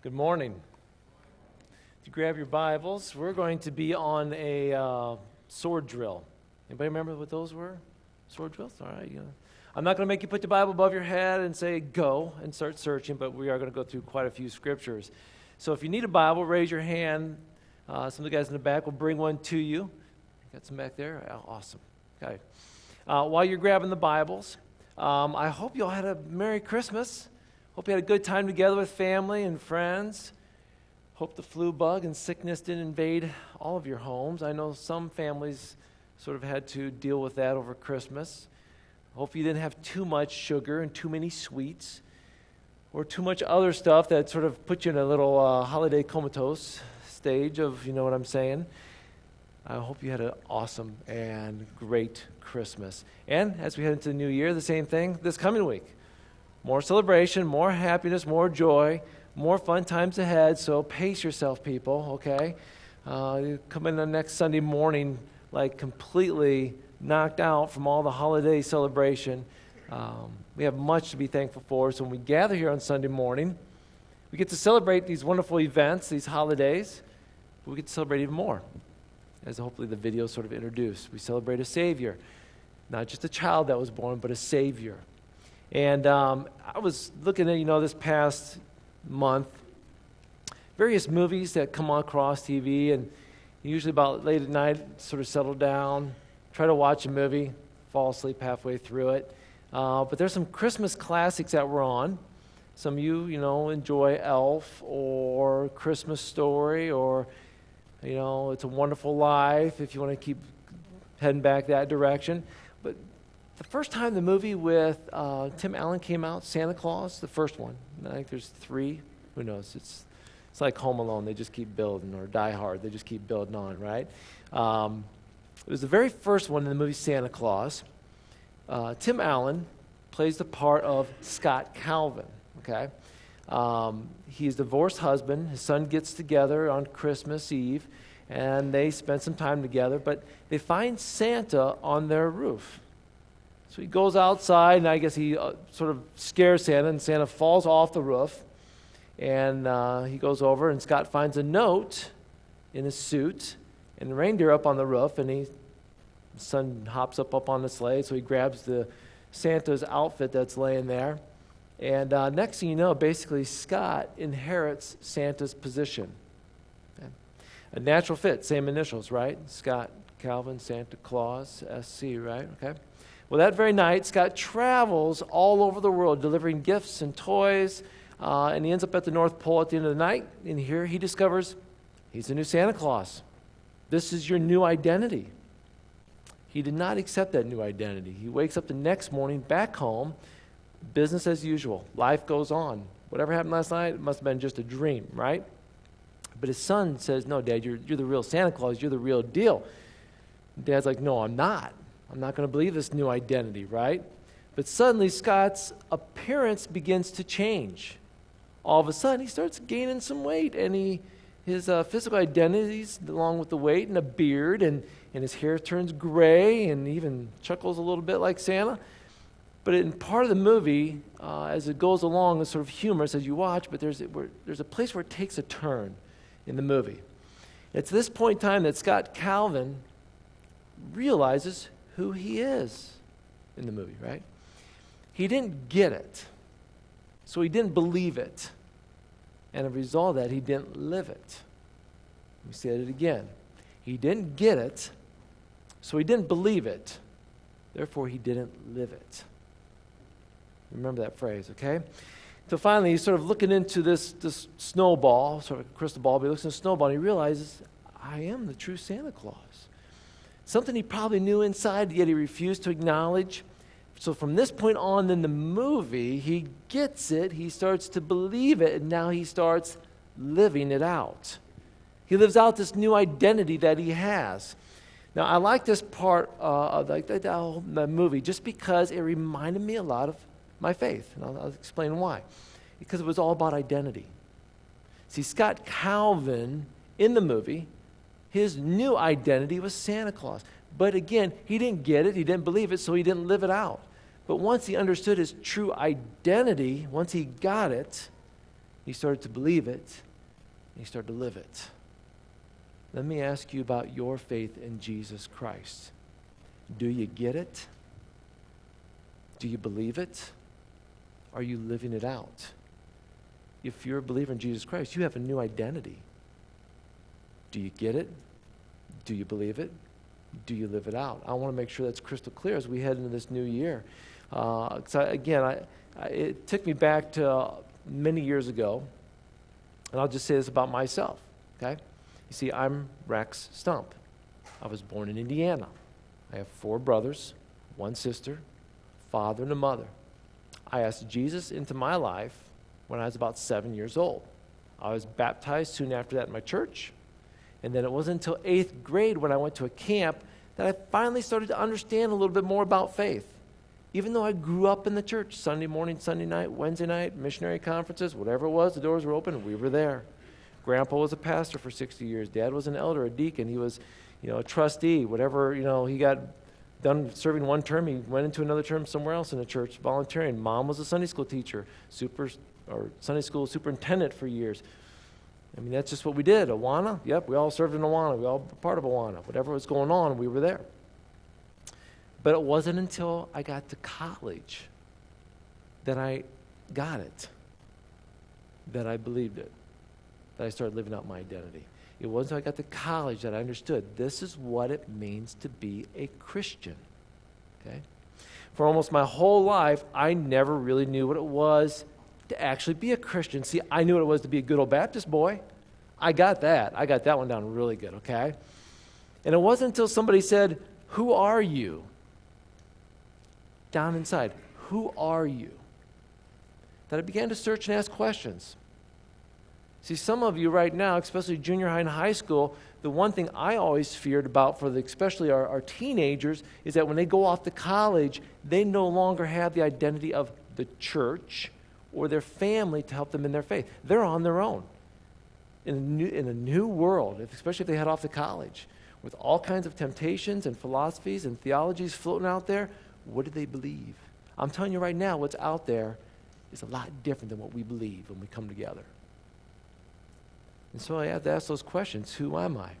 Good morning. If you grab your Bibles, we're going to be on a sword drill. Anybody remember what those were? Sword drills? All right. I'm not going to make you put the Bible above your head and say go and start searching, but we are going to go through quite a few scriptures. So if you need a Bible, raise your hand. Some of the guys in the back will bring one to you. Got some back there? Awesome. Okay. While you're grabbing the Bibles, I hope you all had a Merry Christmas. Hope you had a good time together with family and friends. Hope the flu bug and sickness didn't invade all of your homes. I know some families sort of had to deal with that over Christmas. Hope you didn't have too much sugar and too many sweets or too much other stuff that sort of put you in a little holiday comatose stage of, you know what I'm saying. I hope you had an awesome and great Christmas. And as we head into the new year, the same thing this coming week. More celebration, more happiness, more joy, more fun times ahead, so pace yourself, people, okay? You come in the next Sunday morning, like, completely knocked out from all the holiday celebration. We have much to be thankful for, so when we gather here on Sunday morning, we get to celebrate these wonderful events, these holidays, but we get to celebrate even more, as hopefully the video sort of introduced. We celebrate a Savior, not just a child that was born, but a Savior. And I was looking at, this past month, various movies that come across TV, and usually about late at night, sort of settle down, try to watch a movie, fall asleep halfway through it. But there's some Christmas classics that we're on. Some of you, enjoy Elf or Christmas Story or, It's a Wonderful Life, if you want to keep heading back that direction. But the first time the movie with Tim Allen came out, Santa Claus, the first one. I think there's three. Who knows? It's like Home Alone. They just keep building, or Die Hard. They just keep building on, right? It was the very first one in the movie Santa Claus. Tim Allen plays the part of Scott Calvin, okay? He's a divorced husband. His son gets together on Christmas Eve, and they spend some time together, but they find Santa on their roof. So he goes outside, and I guess he sort of scares Santa, and Santa falls off the roof. And he goes over, and Scott finds a note in his suit, and the reindeer up on the roof, and his son hops up on the sleigh, so he grabs the Santa's outfit that's laying there. And next thing you know, basically, Scott inherits Santa's position. Okay. A natural fit, same initials, right? Scott Calvin, Santa Claus, SC, right? Okay. Well, that very night, Scott travels all over the world delivering gifts and toys, and he ends up at the North Pole at the end of the night. And here he discovers he's the new Santa Claus. This is your new identity. He did not accept that new identity. He wakes up the next morning back home, business as usual. Life goes on. Whatever happened last night, it must have been just a dream, right? But his son says, no, Dad, you're the real Santa Claus. You're the real deal. Dad's like, no, I'm not. I'm not going to believe this new identity, right? But suddenly, Scott's appearance begins to change. All of a sudden, he starts gaining some weight, and his physical identities, along with the weight and a beard, and his hair turns gray, and even chuckles a little bit like Santa. But in part of the movie, as it goes along, it's sort of humorous as you watch, but there's a place where it takes a turn in the movie. It's this point in time that Scott Calvin realizes who he is in the movie, right? He didn't get it, so he didn't believe it. And as a result of that, he didn't live it. Let me say it again. He didn't get it, so he didn't believe it. Therefore, he didn't live it. Remember that phrase, okay? So finally, he's sort of looking into this snowball, sort of a crystal ball, but he looks in the snowball, and he realizes, I am the true Santa Claus. Something he probably knew inside, yet he refused to acknowledge. So from this point on in the movie, he gets it, he starts to believe it, and now he starts living it out. He lives out this new identity that he has. Now, I like this part of the movie just because it reminded me a lot of my faith, and I'll explain why. Because it was all about identity. See, Scott Calvin in the movie, his new identity was Santa Claus. But again, he didn't get it, he didn't believe it, so he didn't live it out. But once he understood his true identity, once he got it, He started to believe it, and he started to live it. Let me ask you about your faith in Jesus Christ. Do you get it? Do you believe it? Are you living it out? If you're a believer in Jesus Christ, you have a new identity. Do you get it? Do you believe it? Do you live it out? I want to make sure that's crystal clear as we head into this new year. It took me back to many years ago, and I'll just say this about myself, okay? You see, I'm Rex Stump. I was born in Indiana. I have 4 brothers, 1 sister, father, and a mother. I asked Jesus into my life when I was about 7 years old. I was baptized soon after that in my church, and then it wasn't until 8th grade when I went to a camp that I finally started to understand a little bit more about faith. Even though I grew up in the church, Sunday morning, Sunday night, Wednesday night, missionary conferences, whatever it was, the doors were open and we were there. Grandpa was a pastor for 60 years. Dad was an elder, a deacon. He was, a trustee. Whatever, he got done serving one term. He went into another term somewhere else in the church, volunteering. Mom was a Sunday school teacher, Sunday school superintendent for years. I mean, that's just what we did. Awana, yep, we all served in Awana. We all were part of Awana. Whatever was going on, we were there. But it wasn't until I got to college that I got it, that I believed it, that I started living out my identity. It wasn't until I got to college that I understood this is what it means to be a Christian, okay? For almost my whole life, I never really knew what it was to actually be a Christian. See, I knew what it was to be a good old Baptist boy. I got that. I got that one down really good, okay? And it wasn't until somebody said, "Who are you?" Down inside, who are you? That I began to search and ask questions. See, some of you right now, especially junior high and high school, the one thing I always feared about for especially our teenagers is that when they go off to college, they no longer have the identity of the church or their family to help them in their faith. They're on their own in a new world, especially if they head off to college with all kinds of temptations and philosophies and theologies floating out there. What do they believe? I'm telling you right now, what's out there is a lot different than what we believe when we come together. And so I have to ask those questions, who am I?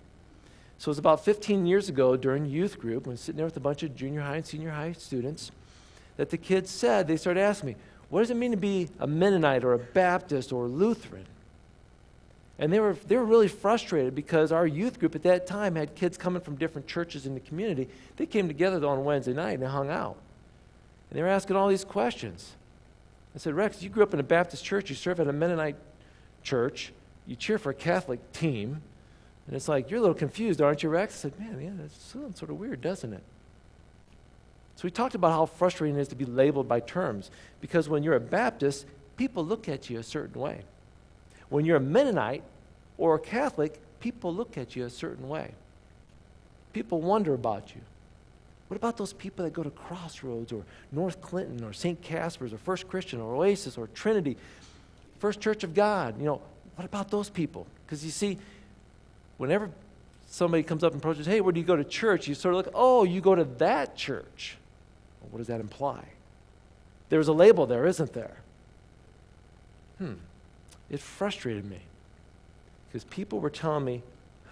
So it was about 15 years ago during youth group, when I was sitting there with a bunch of junior high and senior high students, that the kids said, they started asking me, what does it mean to be a Mennonite or a Baptist or a Lutheran? And they were really frustrated because our youth group at that time had kids coming from different churches in the community. They came together on Wednesday night and they hung out. And they were asking all these questions. I said, Rex, you grew up in a Baptist church. You serve at a Mennonite church. You cheer for a Catholic team. And it's like, you're a little confused, aren't you, Rex? I said, man, yeah, that sounds sort of weird, doesn't it? So we talked about how frustrating it is to be labeled by terms. Because when you're a Baptist, people look at you a certain way. When you're a Mennonite or a Catholic, people look at you a certain way. People wonder about you. What about those people that go to Crossroads or North Clinton or St. Caspar's or First Christian or Oasis or Trinity, First Church of God? What about those people? Because you see, whenever somebody comes up and approaches, hey, where do you go to church? You sort of look, oh, you go to that church. Well, what does that imply? There's a label there, isn't there? It frustrated me because people were telling me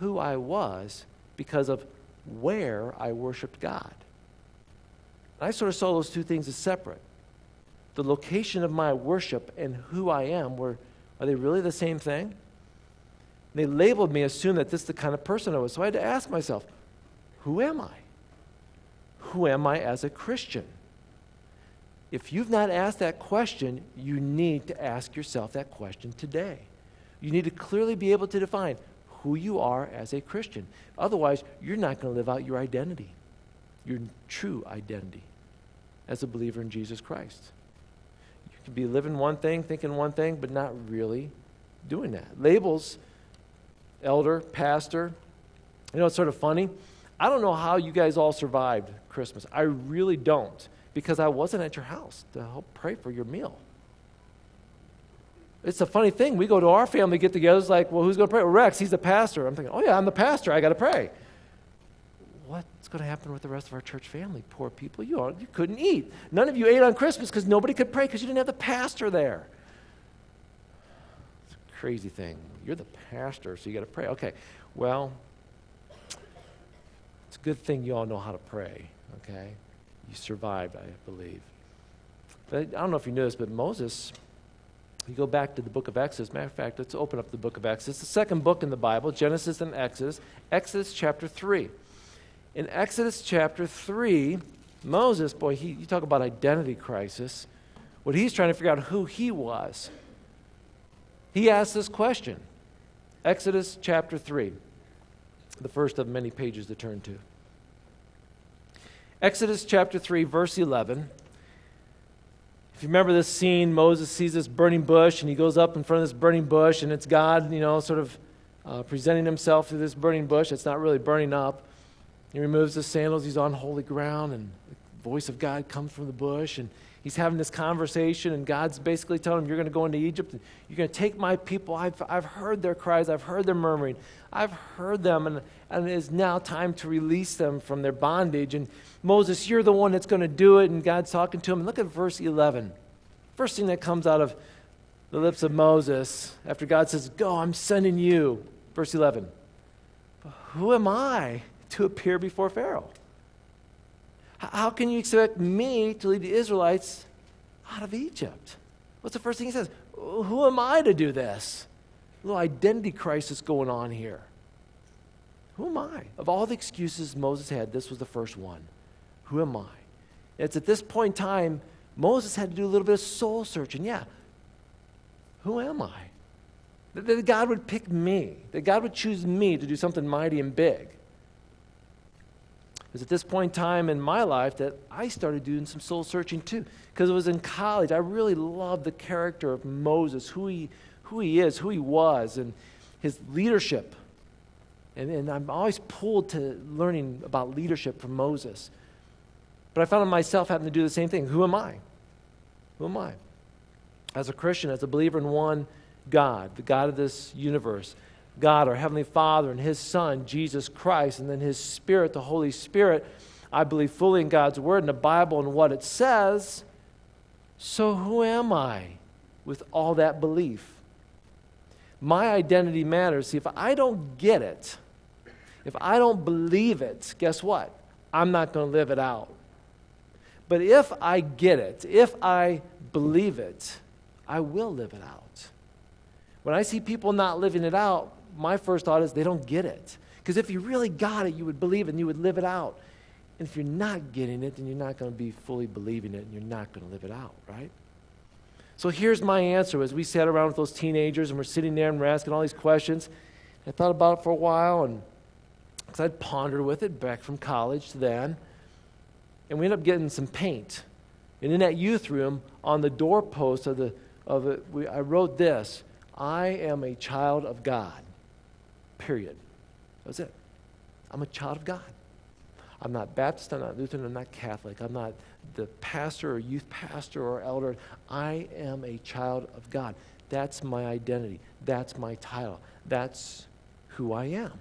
who I was because of where I worshiped God. And I sort of saw those two things as separate. The location of my worship and who I am, are they really the same thing? And they labeled me, assumed that this is the kind of person I was. So I had to ask myself, who am I? Who am I as a Christian? If you've not asked that question, you need to ask yourself that question today. You need to clearly be able to define who you are as a Christian. Otherwise, you're not going to live out your identity, your true identity as a believer in Jesus Christ. You can be living one thing, thinking one thing, but not really doing that. Labels, elder, pastor, it's sort of funny. I don't know how you guys all survived Christmas. I really don't. Because I wasn't at your house to help pray for your meal. It's a funny thing. We go to our family get-togethers like, well, who's going to pray? Well, Rex, he's the pastor. I'm thinking, oh, yeah, I'm the pastor. I got to pray. What's going to happen with the rest of our church family? Poor people, you couldn't eat. None of you ate on Christmas because nobody could pray because you didn't have the pastor there. It's crazy thing. You're the pastor, so you got to pray. Okay, well, it's a good thing you all know how to pray, okay? You survived, I believe. But I don't know if you noticed, but Moses, you go back to the book of Exodus. Matter of fact, let's open up the book of Exodus, the second book in the Bible, Genesis and Exodus, Exodus chapter 3. In Exodus chapter 3, Moses, boy, you talk about identity crisis. What he's trying to figure out who he was. He asked this question. Exodus chapter 3, the first of many pages to turn to. Exodus chapter 3, verse 11. If you remember this scene, Moses sees this burning bush, and he goes up in front of this burning bush, and it's God, you know, sort of presenting himself through this burning bush. It's not really burning up. He removes his sandals. He's on holy ground, and the voice of God comes from the bush, and he's having this conversation, and God's basically telling him, you're going to go into Egypt, and you're going to take my people. I've heard their cries. I've heard their murmuring. I've heard them, and it is now time to release them from their bondage. And Moses, you're the one that's going to do it, and God's talking to him. And look at verse 11. First thing that comes out of the lips of Moses after God says, go, I'm sending you. Verse 11, but who am I to appear before Pharaoh? How can you expect me to lead the Israelites out of Egypt? What's the first thing he says? Who am I to do this? A little identity crisis going on here. Who am I? Of all the excuses Moses had, this was the first one. Who am I? It's at this point in time, Moses had to do a little bit of soul searching. Yeah, who am I? That God would pick me, that God would choose me to do something mighty and big. It was at this point in time in my life that I started doing some soul searching too, because it was in college. I really loved the character of Moses, who he is, who he was, and his leadership. And I'm always pulled to learning about leadership from Moses. But I found myself having to do the same thing. Who am I? Who am I? As a Christian, as a believer in one God, the God of this universe, God, our Heavenly Father, and His Son, Jesus Christ, and then His Spirit, the Holy Spirit. I believe fully in God's Word and the Bible and what it says. So who am I with all that belief? My identity matters. See, if I don't get it, if I don't believe it, guess what? I'm not going to live it out. But if I get it, if I believe it, I will live it out. When I see people not living it out, my first thought is they don't get it. Because if you really got it, you would believe it and you would live it out. And if you're not getting it, then you're not going to be fully believing it and you're not going to live it out, right? So here's my answer. As we sat around with those teenagers and we're sitting there and we're asking all these questions, I thought about it for a while, and because I'd pondered with it back from college to then, and we ended up getting some paint. And in that youth room, on the doorpost I wrote this: I am a child of God, period. That was it. I'm a child of God. I'm not Baptist, I'm not Lutheran, I'm not Catholic. I'm not the pastor or youth pastor or elder. I am a child of God. That's my identity. That's my title. That's who I am.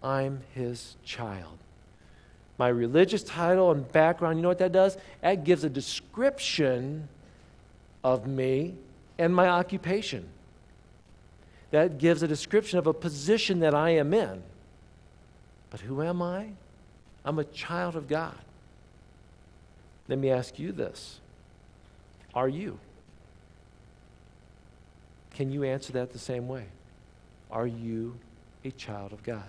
I'm His child. My religious title and background, you know what that does? That gives a description of me and my occupation. That gives a description of a position that I am in. But who am I? I'm a child of God. Let me ask you this. Are you? Can you answer that the same way? Are you a child of God?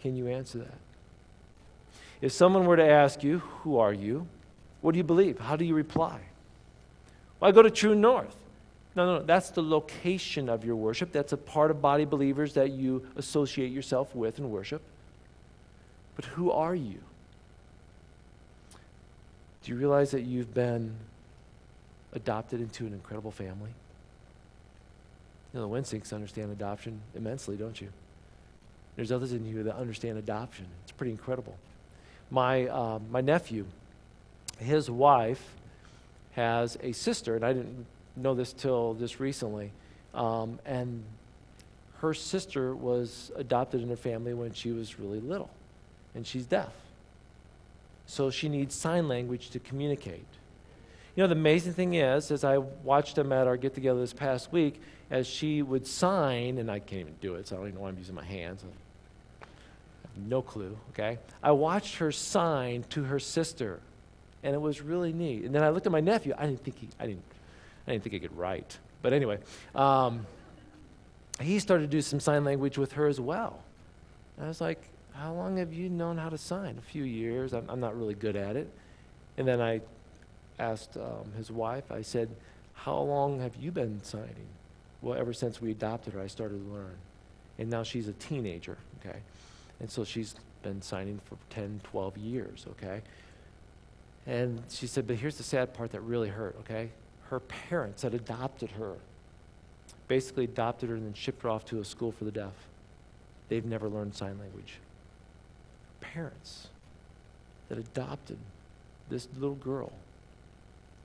Can you answer that? If someone were to ask you, who are you? What do you believe? How do you reply? Well, I go to True North. No, that's the location of your worship. That's a part of body believers that you associate yourself with and worship. But who are you? Do you realize that you've been adopted into an incredible family? You know, the Winsinks understand adoption immensely, don't you? There's others in you that understand adoption. It's pretty incredible. My nephew, his wife has a sister, and I didn't know this till just recently, and her sister was adopted in her family when she was really little, and she's deaf, so she needs sign language to communicate. You know, the amazing thing is, as I watched them at our get-together this past week, as she would sign, and I can't even do it, so I don't even know why I'm using my hands. I have no clue, okay? I watched her sign to her sister, and it was really neat. And then I looked at my nephew. I didn't think he could write. But anyway, he started to do some sign language with her as well. And I was like, how long have you known how to sign? A few years. I'm not really good at it. And then I asked his wife, I said, how long have you been signing? Well, ever since we adopted her, I started to learn. And now she's a teenager, okay? And so she's been signing for 10, 12 years, okay? And she said, but here's the sad part that really hurt, okay? Her parents had adopted her, basically adopted her and then shipped her off to a school for the deaf. They've never learned sign language. Parents that adopted this little girl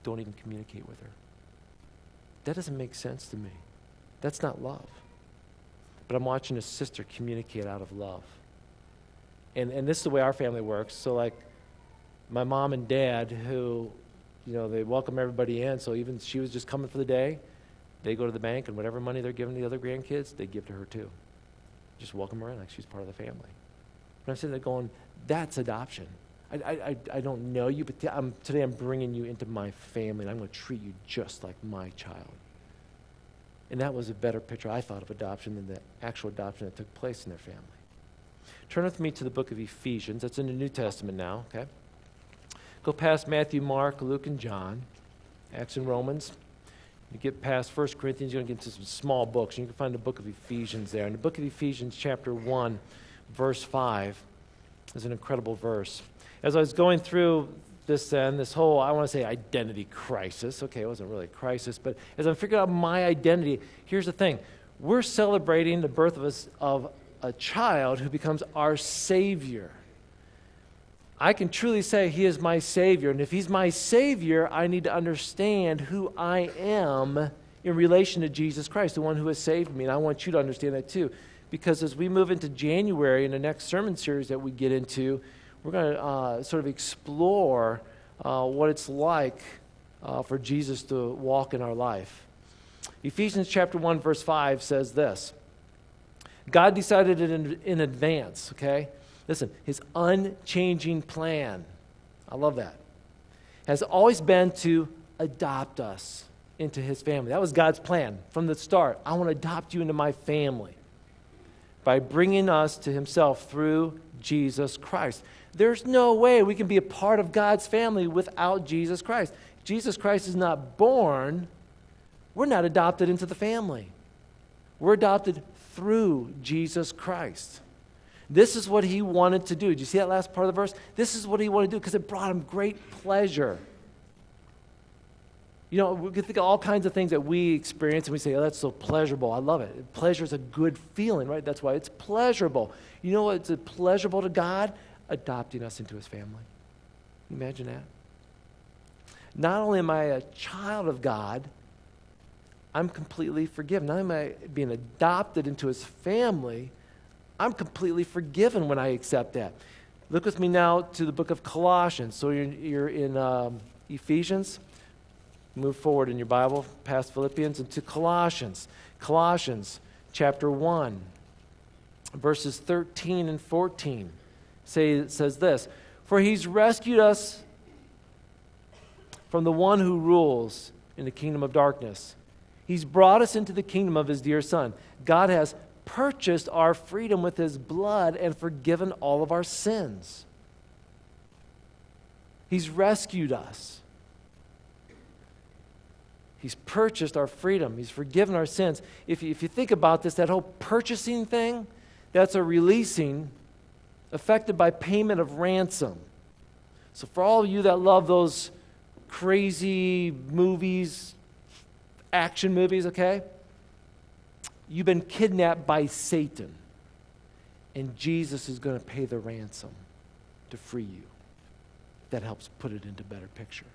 don't even communicate with her. That doesn't make sense to me. That's not love. But I'm watching a sister communicate out of love. And this is the way our family works. So like my mom and dad, who, you know, they welcome everybody in, so even she was just coming for the day, they go to the bank and whatever money they're giving to the other grandkids, they give to her too. Just welcome her in like she's part of the family. And I'm sitting there going, that's adoption. I don't know you, but today I'm bringing you into my family, and I'm going to treat you just like my child. And that was a better picture, I thought, of adoption than the actual adoption that took place in their family. Turn with me to the book of Ephesians. That's in the New Testament now, okay? Go past Matthew, Mark, Luke, and John, Acts and Romans. You get past First Corinthians, you're going to get into some small books, and you can find the book of Ephesians there. In the book of Ephesians, chapter 1, verse 5, is an incredible verse. As I was going through this whole, I want to say, identity crisis. Okay, it wasn't really a crisis, but as I'm figuring out my identity, here's the thing. We're celebrating the birth of a child who becomes our Savior. I can truly say He is my Savior, and if He's my Savior, I need to understand who I am in relation to Jesus Christ, the one who has saved me, and I want you to understand that too, because as we move into January in the next sermon series that we get into, we're going to sort of explore what it's like for Jesus to walk in our life. Ephesians chapter 1, verse 5 says this. God decided it in advance, okay? Listen, His unchanging plan, I love that, has always been to adopt us into His family. That was God's plan from the start. I want to adopt you into my family by bringing us to Himself through Jesus Christ. There's no way we can be a part of God's family without Jesus Christ. If Jesus Christ is not born, we're not adopted into the family. We're adopted through Jesus Christ. This is what He wanted to do. Did you see that last part of the verse? This is what He wanted to do because it brought Him great pleasure. You know, we can think of all kinds of things that we experience and we say, oh, that's so pleasurable. I love it. Pleasure is a good feeling, right? That's why it's pleasurable. You know what's pleasurable to God? Adopting us into His family. Imagine that. Not only am I a child of God, I'm completely forgiven. Not only am I being adopted into His family, I'm completely forgiven when I accept that. Look with me now to the book of Colossians. So you're in Ephesians. Move forward in your Bible, past Philippians, and to Colossians. Colossians chapter 1, verses 13 and 14 says this, for He's rescued us from the one who rules in the kingdom of darkness. He's brought us into the kingdom of His dear Son. God has purchased our freedom with His blood and forgiven all of our sins. He's rescued us. He's purchased our freedom. He's forgiven our sins. If you think about this, that whole purchasing thing, that's a releasing affected by payment of ransom. So for all of you that love those crazy movies, action movies, okay? You've been kidnapped by Satan, and Jesus is going to pay the ransom to free you. That helps put it into better picture.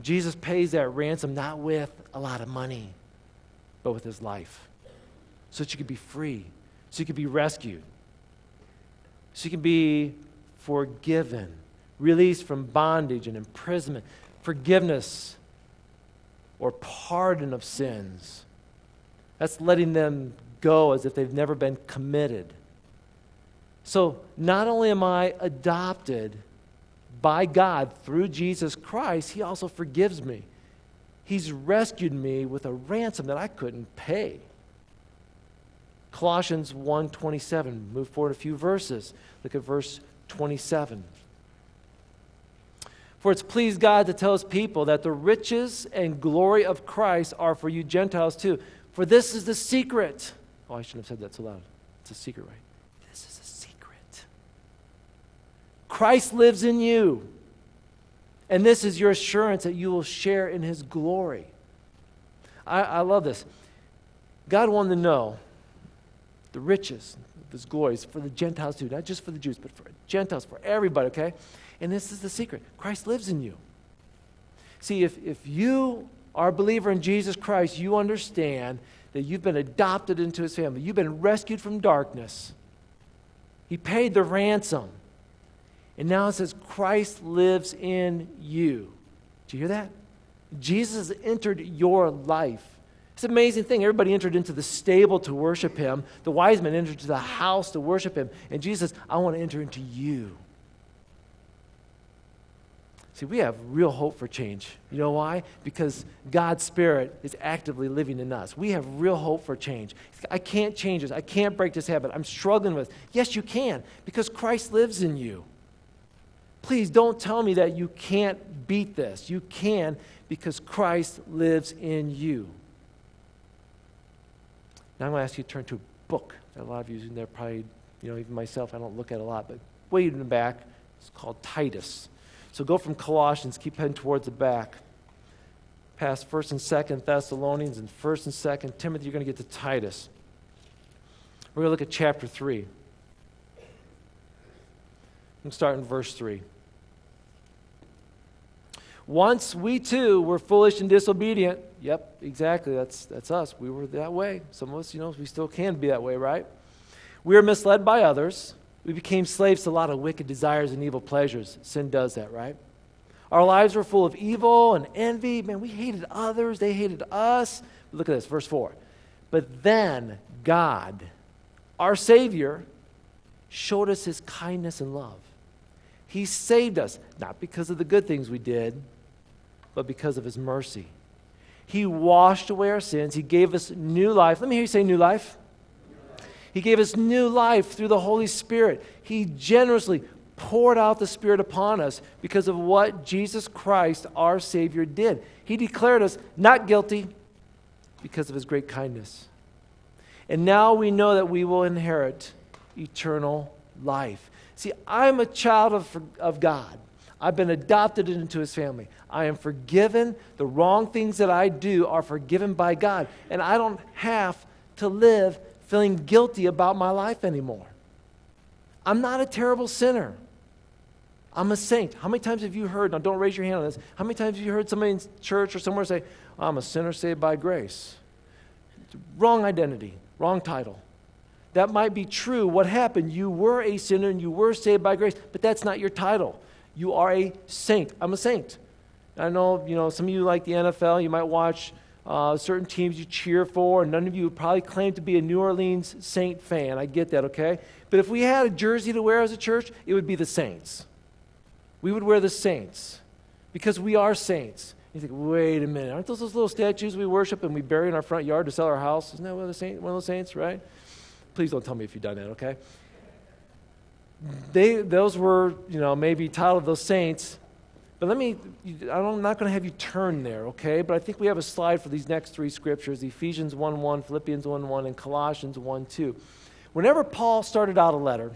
Jesus pays that ransom not with a lot of money, but with His life, so that you could be free, so you could be rescued, so you can be forgiven, released from bondage and imprisonment, forgiveness or pardon of sins. That's letting them go as if they've never been committed. So not only am I adopted by God through Jesus Christ, he also forgives me. He's rescued me with a ransom that I couldn't pay. Colossians 1:27. Move forward a few verses. Look at verse 27. For it's pleased God to tell his people that the riches and glory of Christ are for you Gentiles too. For this is the secret. Oh, I shouldn't have said that so loud. It's a secret, right? This is a secret. Christ lives in you. And this is your assurance that you will share in his glory. I love this. God wanted to know the riches of his glories for the Gentiles too. Not just for the Jews, but for Gentiles, for everybody, okay? And this is the secret. Christ lives in you. See, if you are a believer in Jesus Christ, you understand that you've been adopted into his family. You've been rescued from darkness. He paid the ransom. And now it says, Christ lives in you. Do you hear that? Jesus entered your life. It's an amazing thing. Everybody entered into the stable to worship him. The wise men entered into the house to worship him. And Jesus says, I want to enter into you. See, we have real hope for change. You know why? Because God's Spirit is actively living in us. We have real hope for change. I can't change this. I can't break this habit. I'm struggling with it. Yes, you can, because Christ lives in you. Please don't tell me that you can't beat this. You can, because Christ lives in you. Now I'm going to ask you to turn to a book that a lot of you in there probably, you know, even myself, I don't look at a lot, but way in the back, it's called Titus. So go from Colossians, keep heading towards the back. Past 1st and 2nd Thessalonians and 1st and 2nd Timothy, you're going to get to Titus. We're going to look at chapter 3. I'm going to start in verse 3. Once we too were foolish and disobedient. Yep, exactly. That's us. We were that way. Some of us, you know, we still can be that way, right? We were misled by others. We became slaves to a lot of wicked desires and evil pleasures. Sin does that, right? Our lives were full of evil and envy. Man, we hated others. They hated us. But look at this, verse 4. But then God, our Savior, showed us his kindness and love. He saved us, not because of the good things we did, but because of his mercy. He washed away our sins. He gave us new life. Let me hear you say new life. He gave us new life through the Holy Spirit. He generously poured out the Spirit upon us because of what Jesus Christ, our Savior, did. He declared us not guilty because of his great kindness. And now we know that we will inherit eternal life. See, I'm a child of God. I've been adopted into his family. I am forgiven. The wrong things that I do are forgiven by God. And I don't have to live feeling guilty about my life anymore. I'm not a terrible sinner. I'm a saint. How many times have you heard, now don't raise your hand on this, how many times have you heard somebody in church or somewhere say, I'm a sinner saved by grace? Wrong identity, wrong title. That might be true. What happened? You were a sinner and you were saved by grace, but that's not your title. You are a saint. I'm a saint. I know, you know, some of you like the NFL. You might watch certain teams you cheer for, and none of you would probably claim to be a New Orleans Saint fan. I get that, okay? But if we had a jersey to wear as a church, it would be the Saints. We would wear the Saints because we are saints. You think, wait a minute, aren't those little statues we worship and we bury in our front yard to sell our house? Isn't that one of those saints, right? Please don't tell me if you've done that, okay? Those were, you know, maybe titled those saints. But I'm not going to have you turn there, okay? But I think we have a slide for these next three scriptures, Ephesians 1:1, Philippians 1:1, and Colossians 1:2. Whenever Paul started out a letter,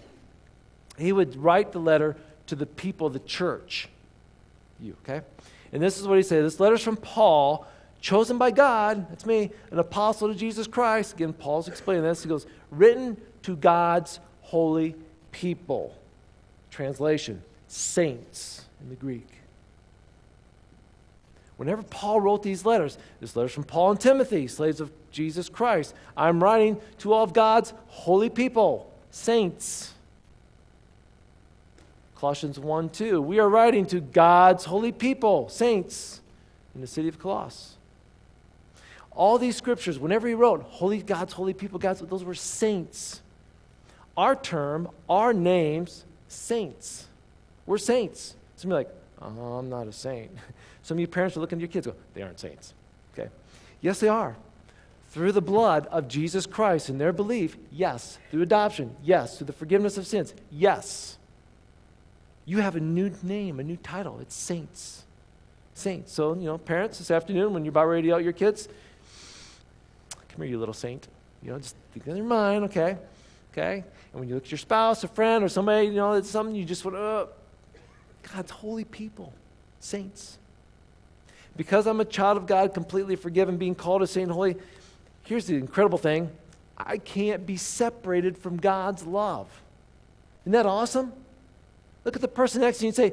he would write the letter to the people of the church, you, okay? And this is what he said. This letter's from Paul, chosen by God, that's me, an apostle to Jesus Christ. Again, Paul's explaining this. He goes, written to God's holy people. Translation, saints in the Greek. Whenever Paul wrote these letters, this letter's from Paul and Timothy, slaves of Jesus Christ. I'm writing to all of God's holy people, saints. Colossians 1:2, we are writing to God's holy people, saints, in the city of Colossae. All these scriptures, whenever he wrote, holy God's holy people, God's, those were saints. Our term, our names, saints. We're saints. Some of you are like, oh, I'm not a saint. Some of you parents are looking at your kids and go, they aren't saints. Okay. Yes, they are. Through the blood of Jesus Christ and their belief, yes. Through adoption, yes. Through the forgiveness of sins, yes. You have a new name, a new title. It's saints. Saints. So, you know, parents, this afternoon when you're about ready to yell at your kids, come here, you little saint. You know, just think in your mind, okay? Okay? And when you look at your spouse, a friend, or somebody, you know, it's something you just want to, God's holy people, saints. Because I'm a child of God, completely forgiven, being called a saint and holy, here's the incredible thing. I can't be separated from God's love. Isn't that awesome? Look at the person next to you and say,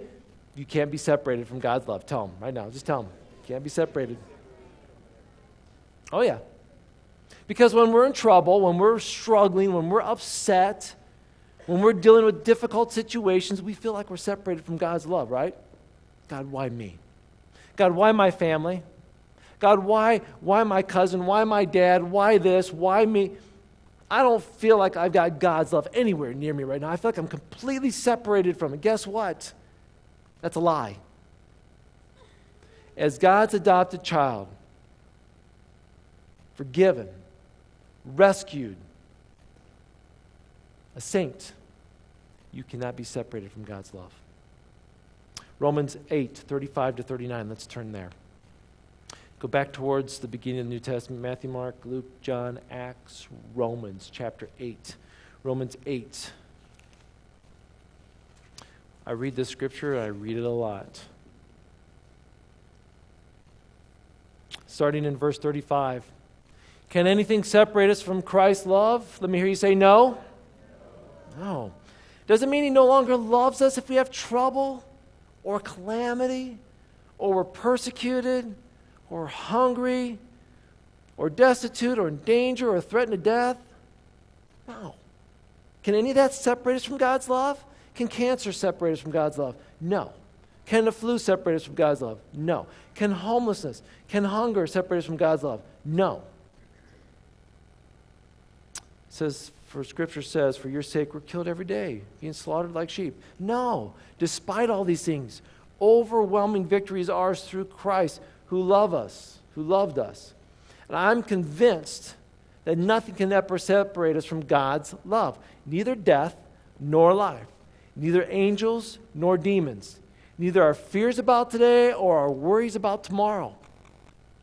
you can't be separated from God's love. Tell them right now. Just tell them. You can't be separated. Oh, yeah. Because when we're in trouble, when we're struggling, when we're upset, when we're dealing with difficult situations, we feel like we're separated from God's love, right? God, why me? God, why my family? God, why my cousin? Why my dad? Why this? Why me? I don't feel like I've got God's love anywhere near me right now. I feel like I'm completely separated from it. Guess what? That's a lie. As God's adopted child, forgiven, rescued, a saint, you cannot be separated from God's love. Romans 8:35-39. Let's turn there. Go back towards the beginning of the New Testament, Matthew, Mark, Luke, John, Acts, Romans, chapter 8. Romans 8. I read this scripture, and I read it a lot. Starting in verse 35. Can anything separate us from Christ's love? Let me hear you say no. No. Doesn't mean he no longer loves us if we have trouble or calamity or we're persecuted, or hungry, or destitute, or in danger, or threatened to death. No. Can any of that separate us from God's love? Can cancer separate us from God's love? No. Can the flu separate us from God's love? No. Can homelessness, can hunger separate us from God's love? No. It says, for Scripture says, for your sake we're killed every day, being slaughtered like sheep. No. Despite all these things, overwhelming victory is ours through Christ, who loved us. And I'm convinced that nothing can ever separate us from God's love. Neither death nor life, neither angels nor demons, neither our fears about today or our worries about tomorrow.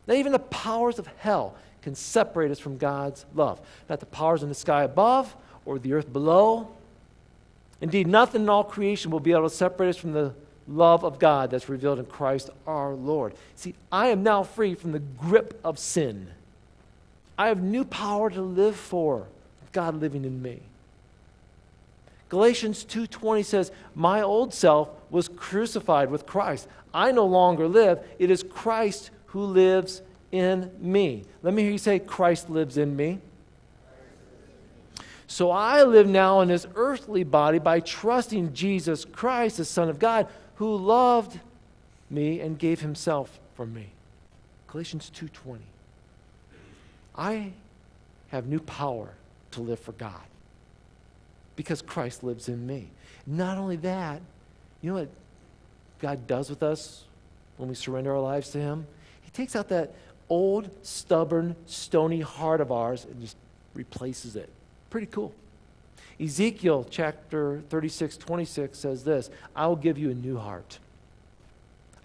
Not even the powers of hell can separate us from God's love. Not the powers in the sky above or the earth below. Indeed, nothing in all creation will be able to separate us from the love of God that's revealed in Christ our Lord. See, I am now free from the grip of sin. I have new power to live for, God living in me. Galatians 2:20 says, my old self was crucified with Christ. I no longer live. It is Christ who lives in me. Let me hear you say, Christ lives in me. So I live now in this earthly body by trusting Jesus Christ, the Son of God, who loved me and gave himself for me. Galatians 2:20. I have new power to live for God because Christ lives in me. Not only that, you know what God does with us when we surrender our lives to him? He takes out that old, stubborn, stony heart of ours and just replaces it. Pretty cool. Ezekiel chapter 36:26 says this, I will give you a new heart.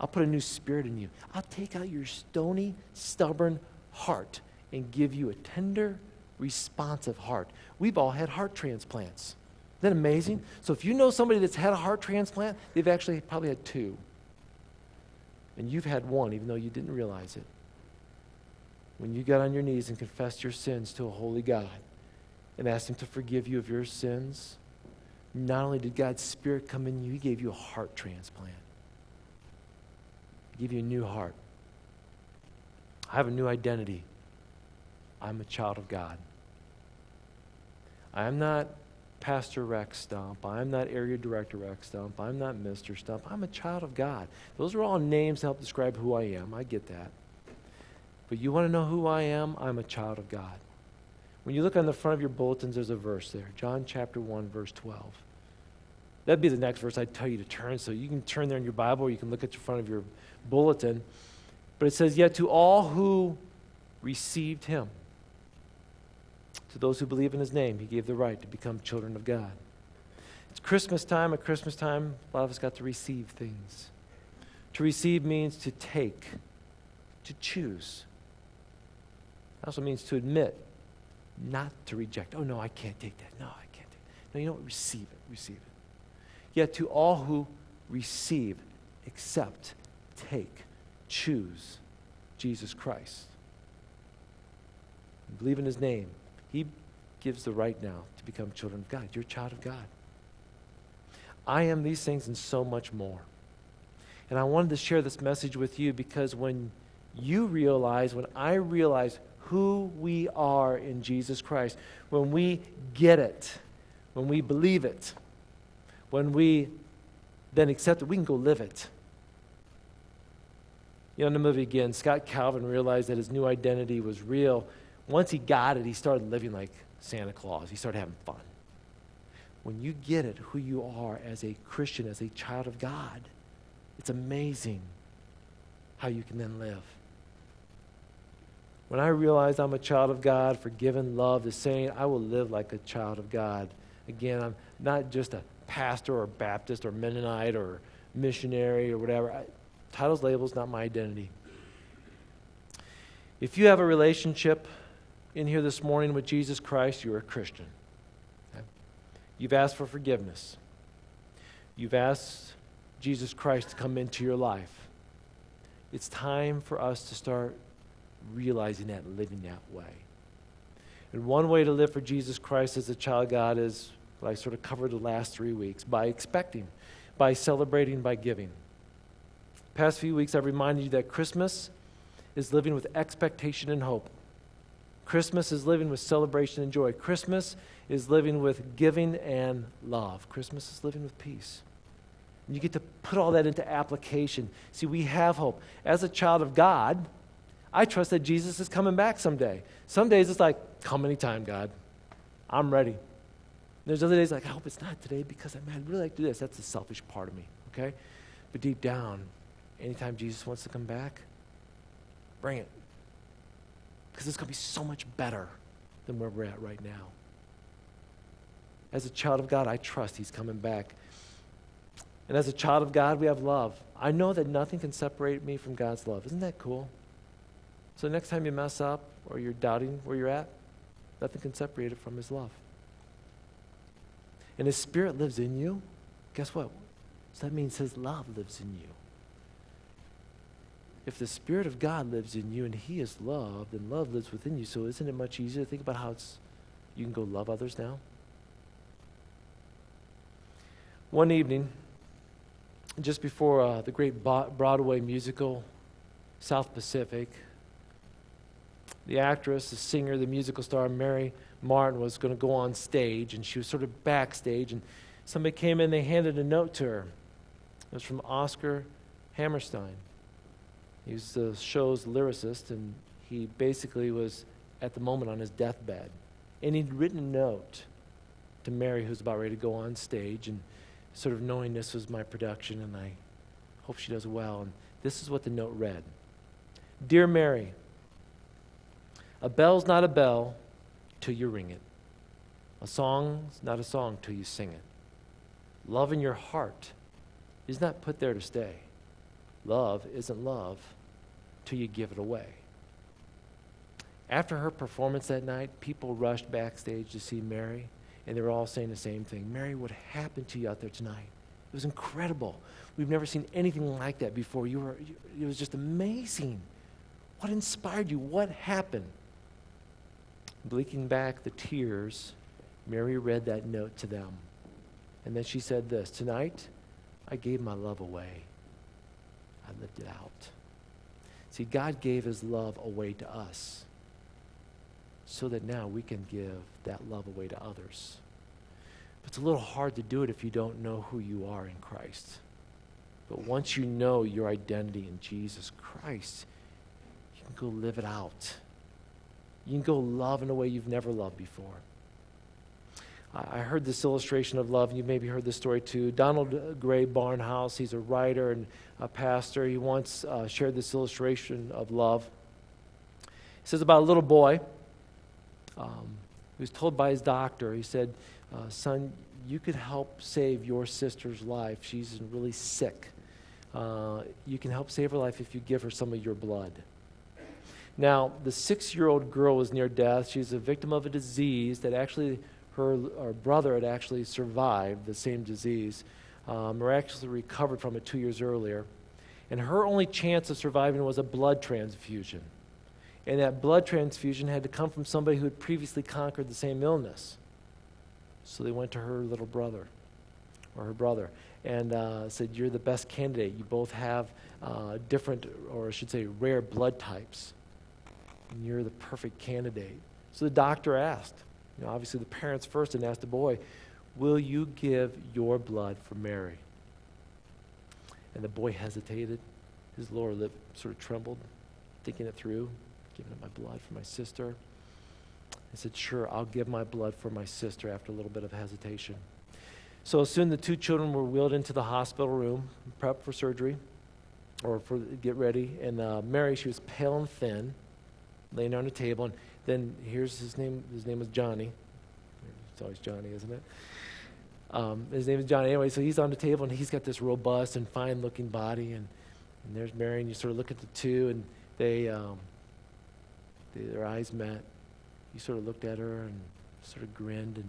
I'll put a new spirit in you. I'll take out your stony, stubborn heart and give you a tender, responsive heart. We've all had heart transplants. Isn't that amazing? So if you know somebody that's had a heart transplant, they've actually probably had two. And you've had one, even though you didn't realize it. When you got on your knees and confessed your sins to a holy God, and asked him to forgive you of your sins, not only did God's Spirit come in you, he gave you a heart transplant. He gave you a new heart. I have a new identity. I'm a child of God. I'm not Pastor Rex Stump. I'm not Area Director Rex Stump. I'm not Mr. Stump. I'm a child of God. Those are all names to help describe who I am. I get that. But you want to know who I am? I'm a child of God. When you look on the front of your bulletins, there's a verse there. John chapter 1, verse 12. That'd be the next verse I'd tell you to turn. So you can turn there in your Bible, or you can look at the front of your bulletin. But it says, yet to all who received him, to those who believe in his name, he gave the right to become children of God. It's Christmas time. At Christmas time, a lot of us got to receive things. To receive means to take, to choose. It also means to admit, not to reject. Oh, no, I can't take that. No, I can't take that. No, you don't receive it. Receive it. Yet to all who receive, accept, take, choose Jesus Christ, and believe in his name, he gives the right now to become children of God. You're a child of God. I am these things and so much more. And I wanted to share this message with you because when you realize, when I realize who we are in Jesus Christ, when we get it, when we believe it, when we then accept it, we can go live it. You know, in the movie again, Scott Calvin realized that his new identity was real. Once he got it, he started living like Santa Claus. He started having fun. When you get it, who you are as a Christian, as a child of God, it's amazing how you can then live. When I realized I'm a child of God, forgiven, loved, is saying, I will live like a child of God. Again, I'm not just a pastor or Baptist or Mennonite or missionary or whatever. Titles, labels, not my identity. If you have a relationship in here this morning with Jesus Christ, you're a Christian. Okay? You've asked for forgiveness. You've asked Jesus Christ to come into your life. It's time for us to start realizing that, living that way. And one way to live for Jesus Christ as a child of God is, I sort of covered the last 3 weeks, by expecting, by celebrating, by giving. The past few weeks, I've reminded you that Christmas is living with expectation and hope. Christmas is living with celebration and joy. Christmas is living with giving and love. Christmas is living with peace. And you get to put all that into application. See, we have hope. As a child of God, I trust that Jesus is coming back someday. Some days it's like, come anytime, God. I'm ready. There's other days like, I hope it's not today because I'd really like to do this. That's the selfish part of me, okay? But deep down, anytime Jesus wants to come back, bring it. Because it's going to be so much better than where we're at right now. As a child of God, I trust he's coming back. And as a child of God, we have love. I know that nothing can separate me from God's love. Isn't that cool? So next time you mess up or you're doubting where you're at, nothing can separate it from his love. And his spirit lives in you, guess what? So that means his love lives in you. If the spirit of God lives in you and he is love, then love lives within you. So isn't it much easier to think about how you can go love others now? One evening, just before the great Broadway musical, South Pacific, the actress, the singer, the musical star, Mary Martin was going to go on stage, and she was sort of backstage, and somebody came in, they handed a note to her. It was from Oscar Hammerstein. He was the show's lyricist, and he basically was at the moment on his deathbed. And he'd written a note to Mary, who's about ready to go on stage, and sort of knowing this was my production, and I hope she does well. And this is what the note read. Dear Mary, a bell's not a bell till you ring it. A song's not a song till you sing it. Love in your heart is not put there to stay. Love isn't love till you give it away. After her performance that night, people rushed backstage to see Mary, and they were all saying the same thing. Mary, what happened to you out there tonight? It was incredible. We've never seen anything like that before. It was just amazing. What inspired you? What happened? Blinking back the tears, Mary read that note to them. And then she said this, tonight, I gave my love away. I lived it out. See, God gave his love away to us so that now we can give that love away to others. But it's a little hard to do it if you don't know who you are in Christ. But once you know your identity in Jesus Christ, you can go live it out. You can go love in a way you've never loved before. I heard this illustration of love, and you maybe heard this story too. Donald Gray Barnhouse, he's a writer and a pastor. He once shared this illustration of love. He says about a little boy who was told by his doctor, he said, son, you could help save your sister's life. She's really sick. You can help save her life if you give her some of your blood. Now, the 6-year-old girl was near death. She's a victim of a disease that actually... Her brother had actually survived the same disease, miraculously recovered from it 2 years earlier. And her only chance of surviving was a blood transfusion. And that blood transfusion had to come from somebody who had previously conquered the same illness. So they went to her little brother, or her brother, and said, you're the best candidate. You both have different, or I should say rare blood types. And you're the perfect candidate. So the doctor asked, you know, obviously the parents first, and asked the boy, will you give your blood for Mary? And the boy hesitated. His lower lip sort of trembled, thinking it through, giving up my blood for my sister. I said, sure, I'll give my blood for my sister after a little bit of hesitation. So soon the two children were wheeled into the hospital room, prepped for surgery, or for get ready. And Mary, she was pale and thin, laying on a table, and then here's his name. His name was Johnny. It's always Johnny, isn't it? His name is Johnny. Anyway, so he's on the table, and he's got this robust and fine-looking body, and there's Mary, and you sort of look at the two, and their eyes met. You sort of looked at her and sort of grinned, and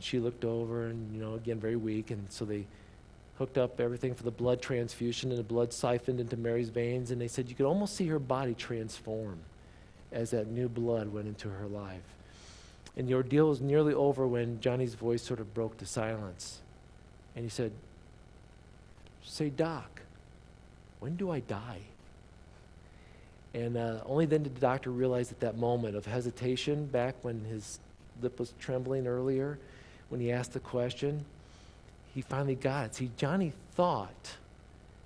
she looked over, and, you know, again, very weak, and so they hooked up everything for the blood transfusion, and the blood siphoned into Mary's veins, and they said you could almost see her body transform as that new blood went into her life. And the ordeal was nearly over when Johnny's voice sort of broke the silence. And he said, say, Doc, when do I die? And only then did the doctor realize at that moment of hesitation, back when his lip was trembling earlier, when he asked the question, he finally got it. See, Johnny thought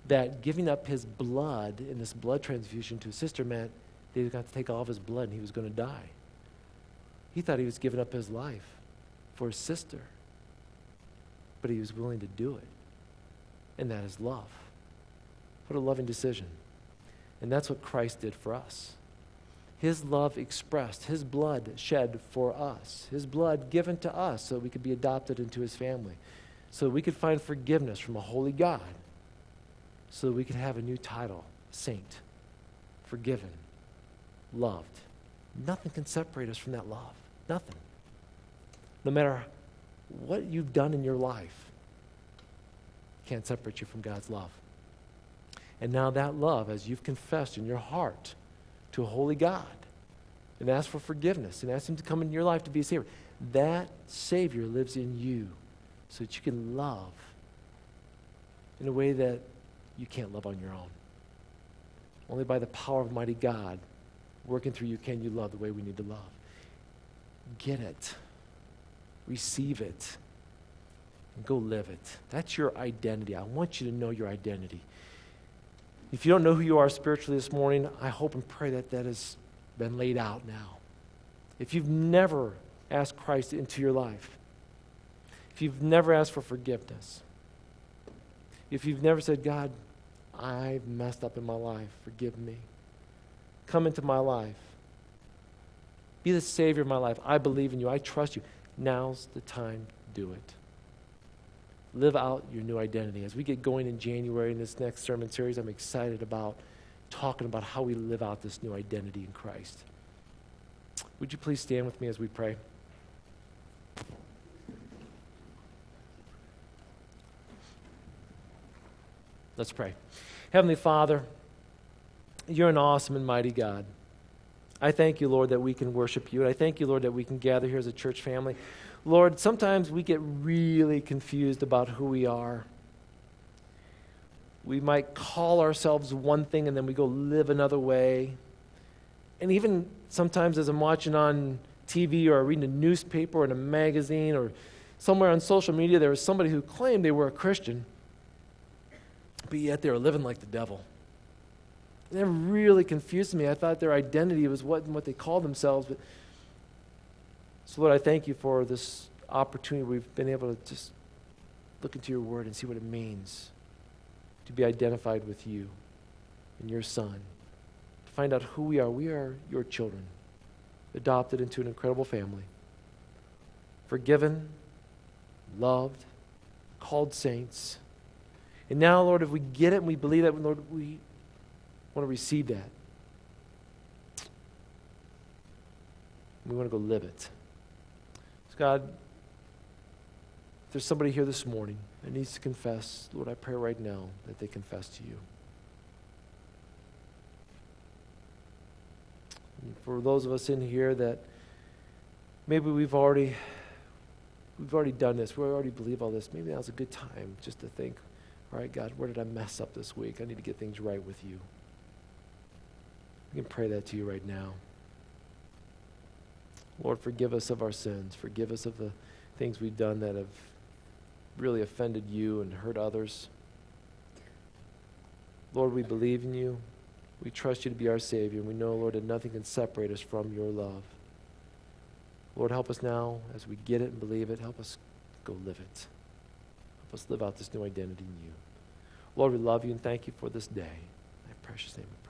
that giving up his blood in this blood transfusion to his sister meant they got to take all of his blood and he was going to die. He thought he was giving up his life for his sister, but he was willing to do it. And that is love. What a loving decision. And that's what Christ did for us. His love expressed, his blood shed for us, his blood given to us so we could be adopted into his family, so we could find forgiveness from a holy God, so we could have a new title, saint, forgiven, loved. Nothing can separate us from that love. Nothing. No matter what you've done in your life, can't separate you from God's love. And now that love, as you've confessed in your heart to a holy God and asked for forgiveness and asked him to come into your life to be a Savior, that Savior lives in you so that you can love in a way that you can't love on your own. Only by the power of mighty God working through you, can you love the way we need to love? Get it. Receive it. And go live it. That's your identity. I want you to know your identity. If you don't know who you are spiritually this morning, I hope and pray that that has been laid out now. If you've never asked Christ into your life, if you've never asked for forgiveness, if you've never said, God, I've messed up in my life, forgive me. Come into my life. Be the Savior of my life. I believe in you. I trust you. Now's the time to do it. Live out your new identity. As we get going in January in this next sermon series, I'm excited about talking about how we live out this new identity in Christ. Would you please stand with me as we pray? Let's pray. Heavenly Father, you're an awesome and mighty God. I thank you, Lord, that we can worship you. And I thank you, Lord, that we can gather here as a church family. Lord, sometimes we get really confused about who we are. We might call ourselves one thing and then we go live another way. And even sometimes as I'm watching on TV or reading a newspaper or in a magazine or somewhere on social media there was somebody who claimed they were a Christian, but yet they were living like the devil. And that really confused me. I thought their identity was what they called themselves. But so, Lord, I thank you for this opportunity. We've been able to just look into your word and see what it means to be identified with you and your son, to find out who we are. We are your children, adopted into an incredible family, forgiven, loved, called saints. And now, Lord, if we get it and we believe that, Lord, we want to receive that. We want to go live it. So God, if there's somebody here this morning that needs to confess, Lord, I pray right now that they confess to you. And for those of us in here that maybe we've already done this, we already believe all this, maybe now's a good time just to think, all right, God, where did I mess up this week? I need to get things right with you. We can pray that to you right now. Lord, forgive us of our sins. Forgive us of the things we've done that have really offended you and hurt others. Lord, we believe in you. We trust you to be our Savior. We know, Lord, that nothing can separate us from your love. Lord, help us now as we get it and believe it. Help us go live it. Help us live out this new identity in you. Lord, we love you and thank you for this day. In thy precious name we pray.